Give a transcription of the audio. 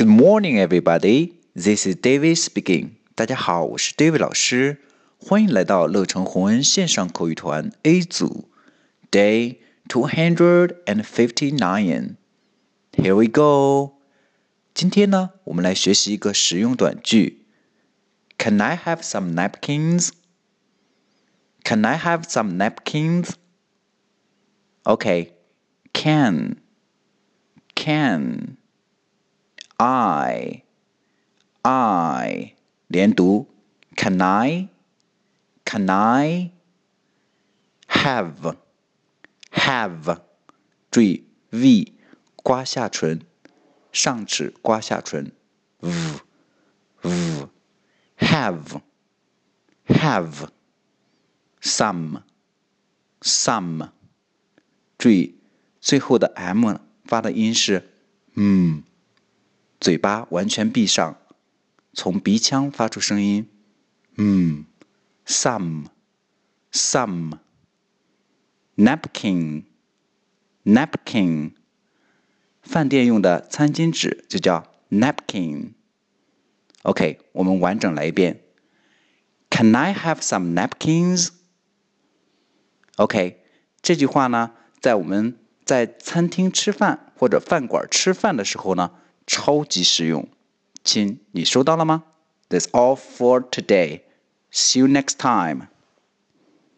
Good morning, everybody. This is David speaking. 大家好，我是 David 老师，欢迎来到乐成洪恩线上口语团 A 组 Day 259. Here we go. 今天呢，我们来学习一个实用短句。Can I have some napkins? Can I have some napkins? Okay. Can.I 连读 Can I Have 注意 V 刮下唇上齿刮下唇 V Have Some 注意最后的 M 发的音是嘴巴完全闭上，从鼻腔发出声音。Some napkin 饭店用的餐巾纸就叫 napkin。OK， 我们完整来一遍。Can I have some napkins? OK， 这句话呢，在我们在餐厅吃饭或者饭馆吃饭的时候呢。超级实用，亲，你收到了吗？That's all for today. See you next time.